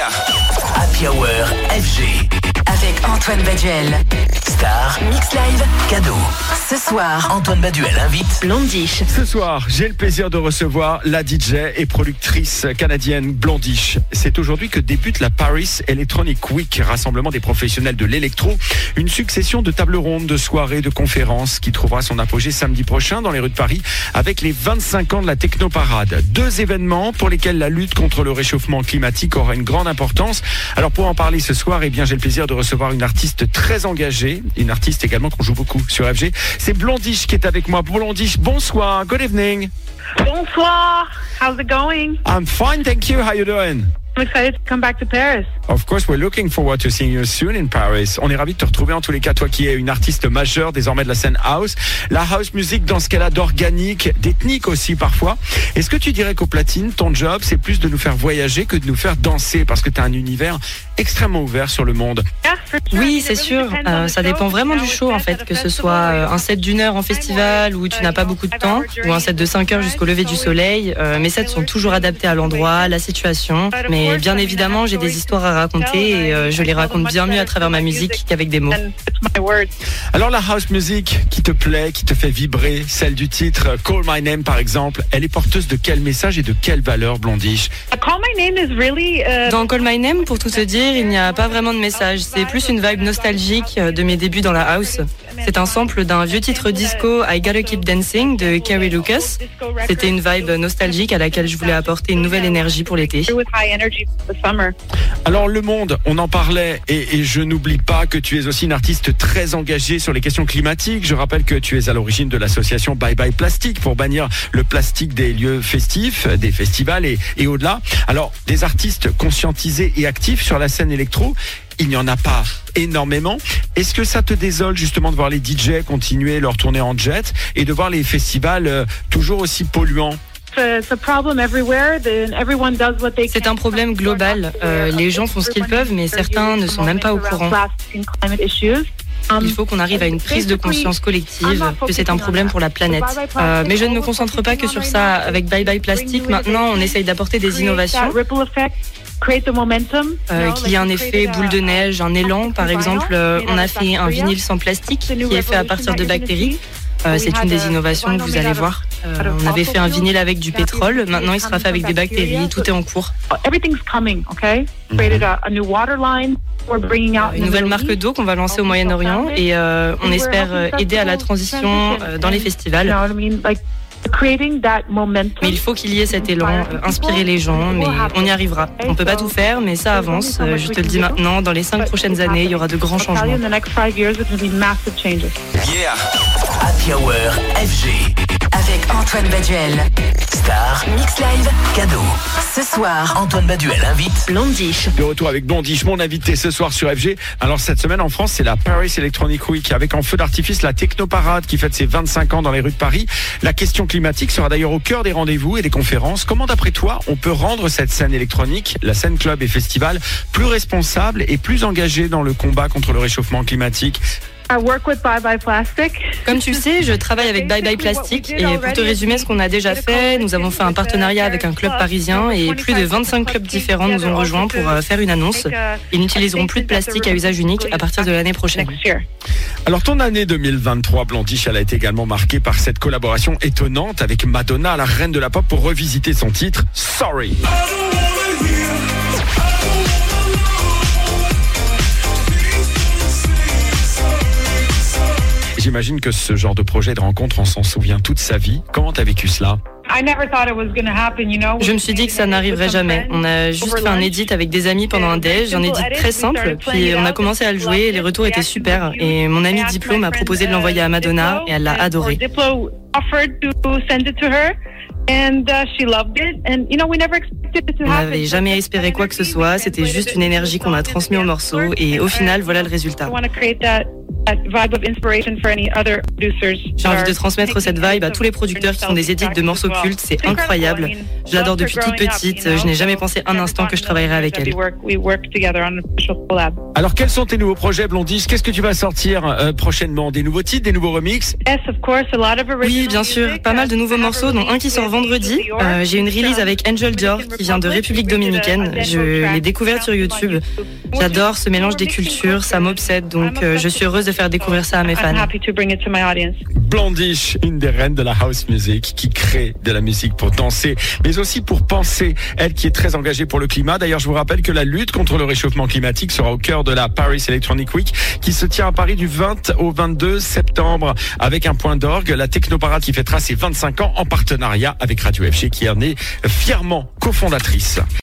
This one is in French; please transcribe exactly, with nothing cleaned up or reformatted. yeah. Happy Hour F G avec Antoine Baduel. Star, Mix Live, cadeau. Ce soir, Antoine Baduel invite Blond:ish. Ce soir, j'ai le plaisir de recevoir la D J et productrice canadienne Blond:ish. C'est aujourd'hui que débute la Paris Electronic Week, rassemblement des professionnels de l'électro. Une succession de tables rondes, de soirées, de conférences qui trouvera son apogée samedi prochain dans les rues de Paris avec les vingt-cinq ans de la Technoparade. Deux événements pour lesquels la lutte contre le réchauffement climatique aura une grande importance. Alors pour en parler ce soir, eh bien, j'ai le plaisir de recevoir une artiste très engagée, une artiste également qu'on joue beaucoup sur F G. C'est Blond:ish qui est avec moi. Blond:ish, bonsoir, good evening. Bonsoir, how's it going? I'm fine, thank you, how you doing? I'm excited to come back to Paris. Of course, we're looking forward to seeing you soon in Paris. On est ravis de te retrouver en tous les cas, toi qui es une artiste majeure désormais de la scène house. La house music dans ce qu'elle a d'organique, d'ethnique aussi parfois. Est-ce que tu dirais qu'au platine, ton job, c'est plus de nous faire voyager que de nous faire danser? Parce que tu as un univers extrêmement ouvert sur le monde. Oui, c'est sûr. Euh, ça dépend vraiment du show en fait, que ce soit un set d'une heure en festival où tu n'as pas beaucoup de temps, ou un set de cinq heures jusqu'au lever du soleil. Euh, mes sets sont toujours adaptés à l'endroit, la situation, mais et bien évidemment, j'ai des histoires à raconter et euh, je les raconte bien mieux à travers ma musique qu'avec des mots. Alors la house music qui te plaît, qui te fait vibrer, celle du titre Call My Name par exemple, elle est porteuse de quel message et de quelle valeur, Blond:ish? Dans Call My Name, pour tout te dire, il n'y a pas vraiment de message. C'est plus une vibe nostalgique de mes débuts dans la house. C'est un sample d'un vieux titre disco, I Gotta Keep Dancing, de Carrie Lucas. C'était une vibe nostalgique à laquelle je voulais apporter une nouvelle énergie pour l'été. Alors le monde, on en parlait et, et je n'oublie pas que tu es aussi une artiste très engagée sur les questions climatiques. Je rappelle que tu es à l'origine de l'association Bye Bye Plastique pour bannir le plastique des lieux festifs, des festivals et, et au-delà. Alors des artistes conscientisés et actifs sur la scène électro, il n'y en a pas énormément. Est-ce que ça te désole justement de voir les D J continuer leur tournée en jet et de voir les festivals toujours aussi polluants? C'est un problème global. Euh, les gens font ce qu'ils peuvent, mais certains ne sont même pas au courant. Il faut qu'on arrive à une prise de conscience collective que c'est un problème pour la planète. Euh, mais je ne me concentre pas que sur ça. Avec Bye Bye Plastique, maintenant, on essaye d'apporter des innovations. Euh, qu'il y a un effet boule de neige, un élan. Par exemple, euh, on a fait un vinyle sans plastique qui est fait à partir de bactéries. Euh, c'est une des innovations que vous allez voir. Euh, on avait fait un vinyle avec du pétrole, maintenant il sera fait avec des bactéries, tout est en cours. Mm-hmm. Une nouvelle marque d'eau qu'on va lancer au Moyen-Orient et euh, on espère aider à la transition euh, dans les festivals. Mais il faut qu'il y ait cet élan, euh, inspirer les gens, mais on y arrivera. On ne peut pas tout faire, mais ça avance. Euh, je te le dis maintenant, dans les cinq prochaines années, il y aura de grands changements. Yeah. Happy Hour F G avec Antoine Baduel. Star, Mix Live, cadeau. Ce soir, Antoine Baduel invite Blond:ish. De retour avec Blond:ish, mon invité ce soir sur F G. Alors cette semaine en France, c'est la Paris Electronic Week avec en feu d'artifice la Technoparade qui fête ses vingt-cinq ans dans les rues de Paris. La question climatique sera d'ailleurs au cœur des rendez-vous et des conférences. Comment d'après toi, on peut rendre cette scène électronique, la scène club et festival, plus responsable et plus engagée dans le combat contre le réchauffement climatique? I work with Bye Bye Plastic. Comme tu le sais, je travaille avec Bye Bye Plastique et pour te résumer ce qu'on a déjà fait, nous avons fait un partenariat avec un club parisien et plus de vingt-cinq clubs différents nous ont rejoints pour faire une annonce. Ils n'utiliseront plus de plastique à usage unique à partir de l'année prochaine. Alors ton année deux mille vingt-trois, Blond:ish, elle a été également marquée par cette collaboration étonnante avec Madonna, la reine de la pop, pour revisiter son titre Sorry. J'imagine que ce genre de projet de rencontre, on s'en souvient toute sa vie. Comment t'as vécu cela ? Je me suis dit que ça n'arriverait jamais. On a juste fait un edit avec des amis pendant un déj, un edit très simple, puis on a commencé à le jouer et les retours étaient super. Et mon ami Diplo m'a proposé de l'envoyer à Madonna et elle l'a adoré. On n'avait jamais espéré quoi que ce soit, c'était juste une énergie qu'on a transmise au morceau et au final, voilà le résultat. vibe of inspiration for any other producers. J'ai envie de transmettre cette vibe à tous les producteurs qui font des édits de morceaux cultes, c'est incroyable. Je l'adore depuis toute petite, je n'ai jamais pensé un instant que je travaillerais avec elle. Alors quels sont tes nouveaux projets, Blond:ish ? Qu'est-ce que tu vas sortir euh, prochainement ? Des nouveaux titres, des nouveaux remixes ? Oui, bien sûr, pas mal de nouveaux morceaux, dont un qui sort vendredi. Euh, j'ai une release avec Angel Dior qui vient de République Dominicaine. Je l'ai découverte sur YouTube. J'adore ce mélange des cultures, ça m'obsède, donc euh, je suis heureuse de faire découvrir ça à mes fans. Blond:ish, une des reines de la house music, qui crée de la musique pour danser, mais aussi pour penser. Elle qui est très engagée pour le climat. D'ailleurs, je vous rappelle que la lutte contre le réchauffement climatique sera au cœur de la Paris Electronic Week qui se tient à Paris du vingt au vingt-deux septembre avec un point d'orgue, la Technoparade qui fêtera ses vingt-cinq ans en partenariat avec Radio F G qui en est fièrement cofondatrice.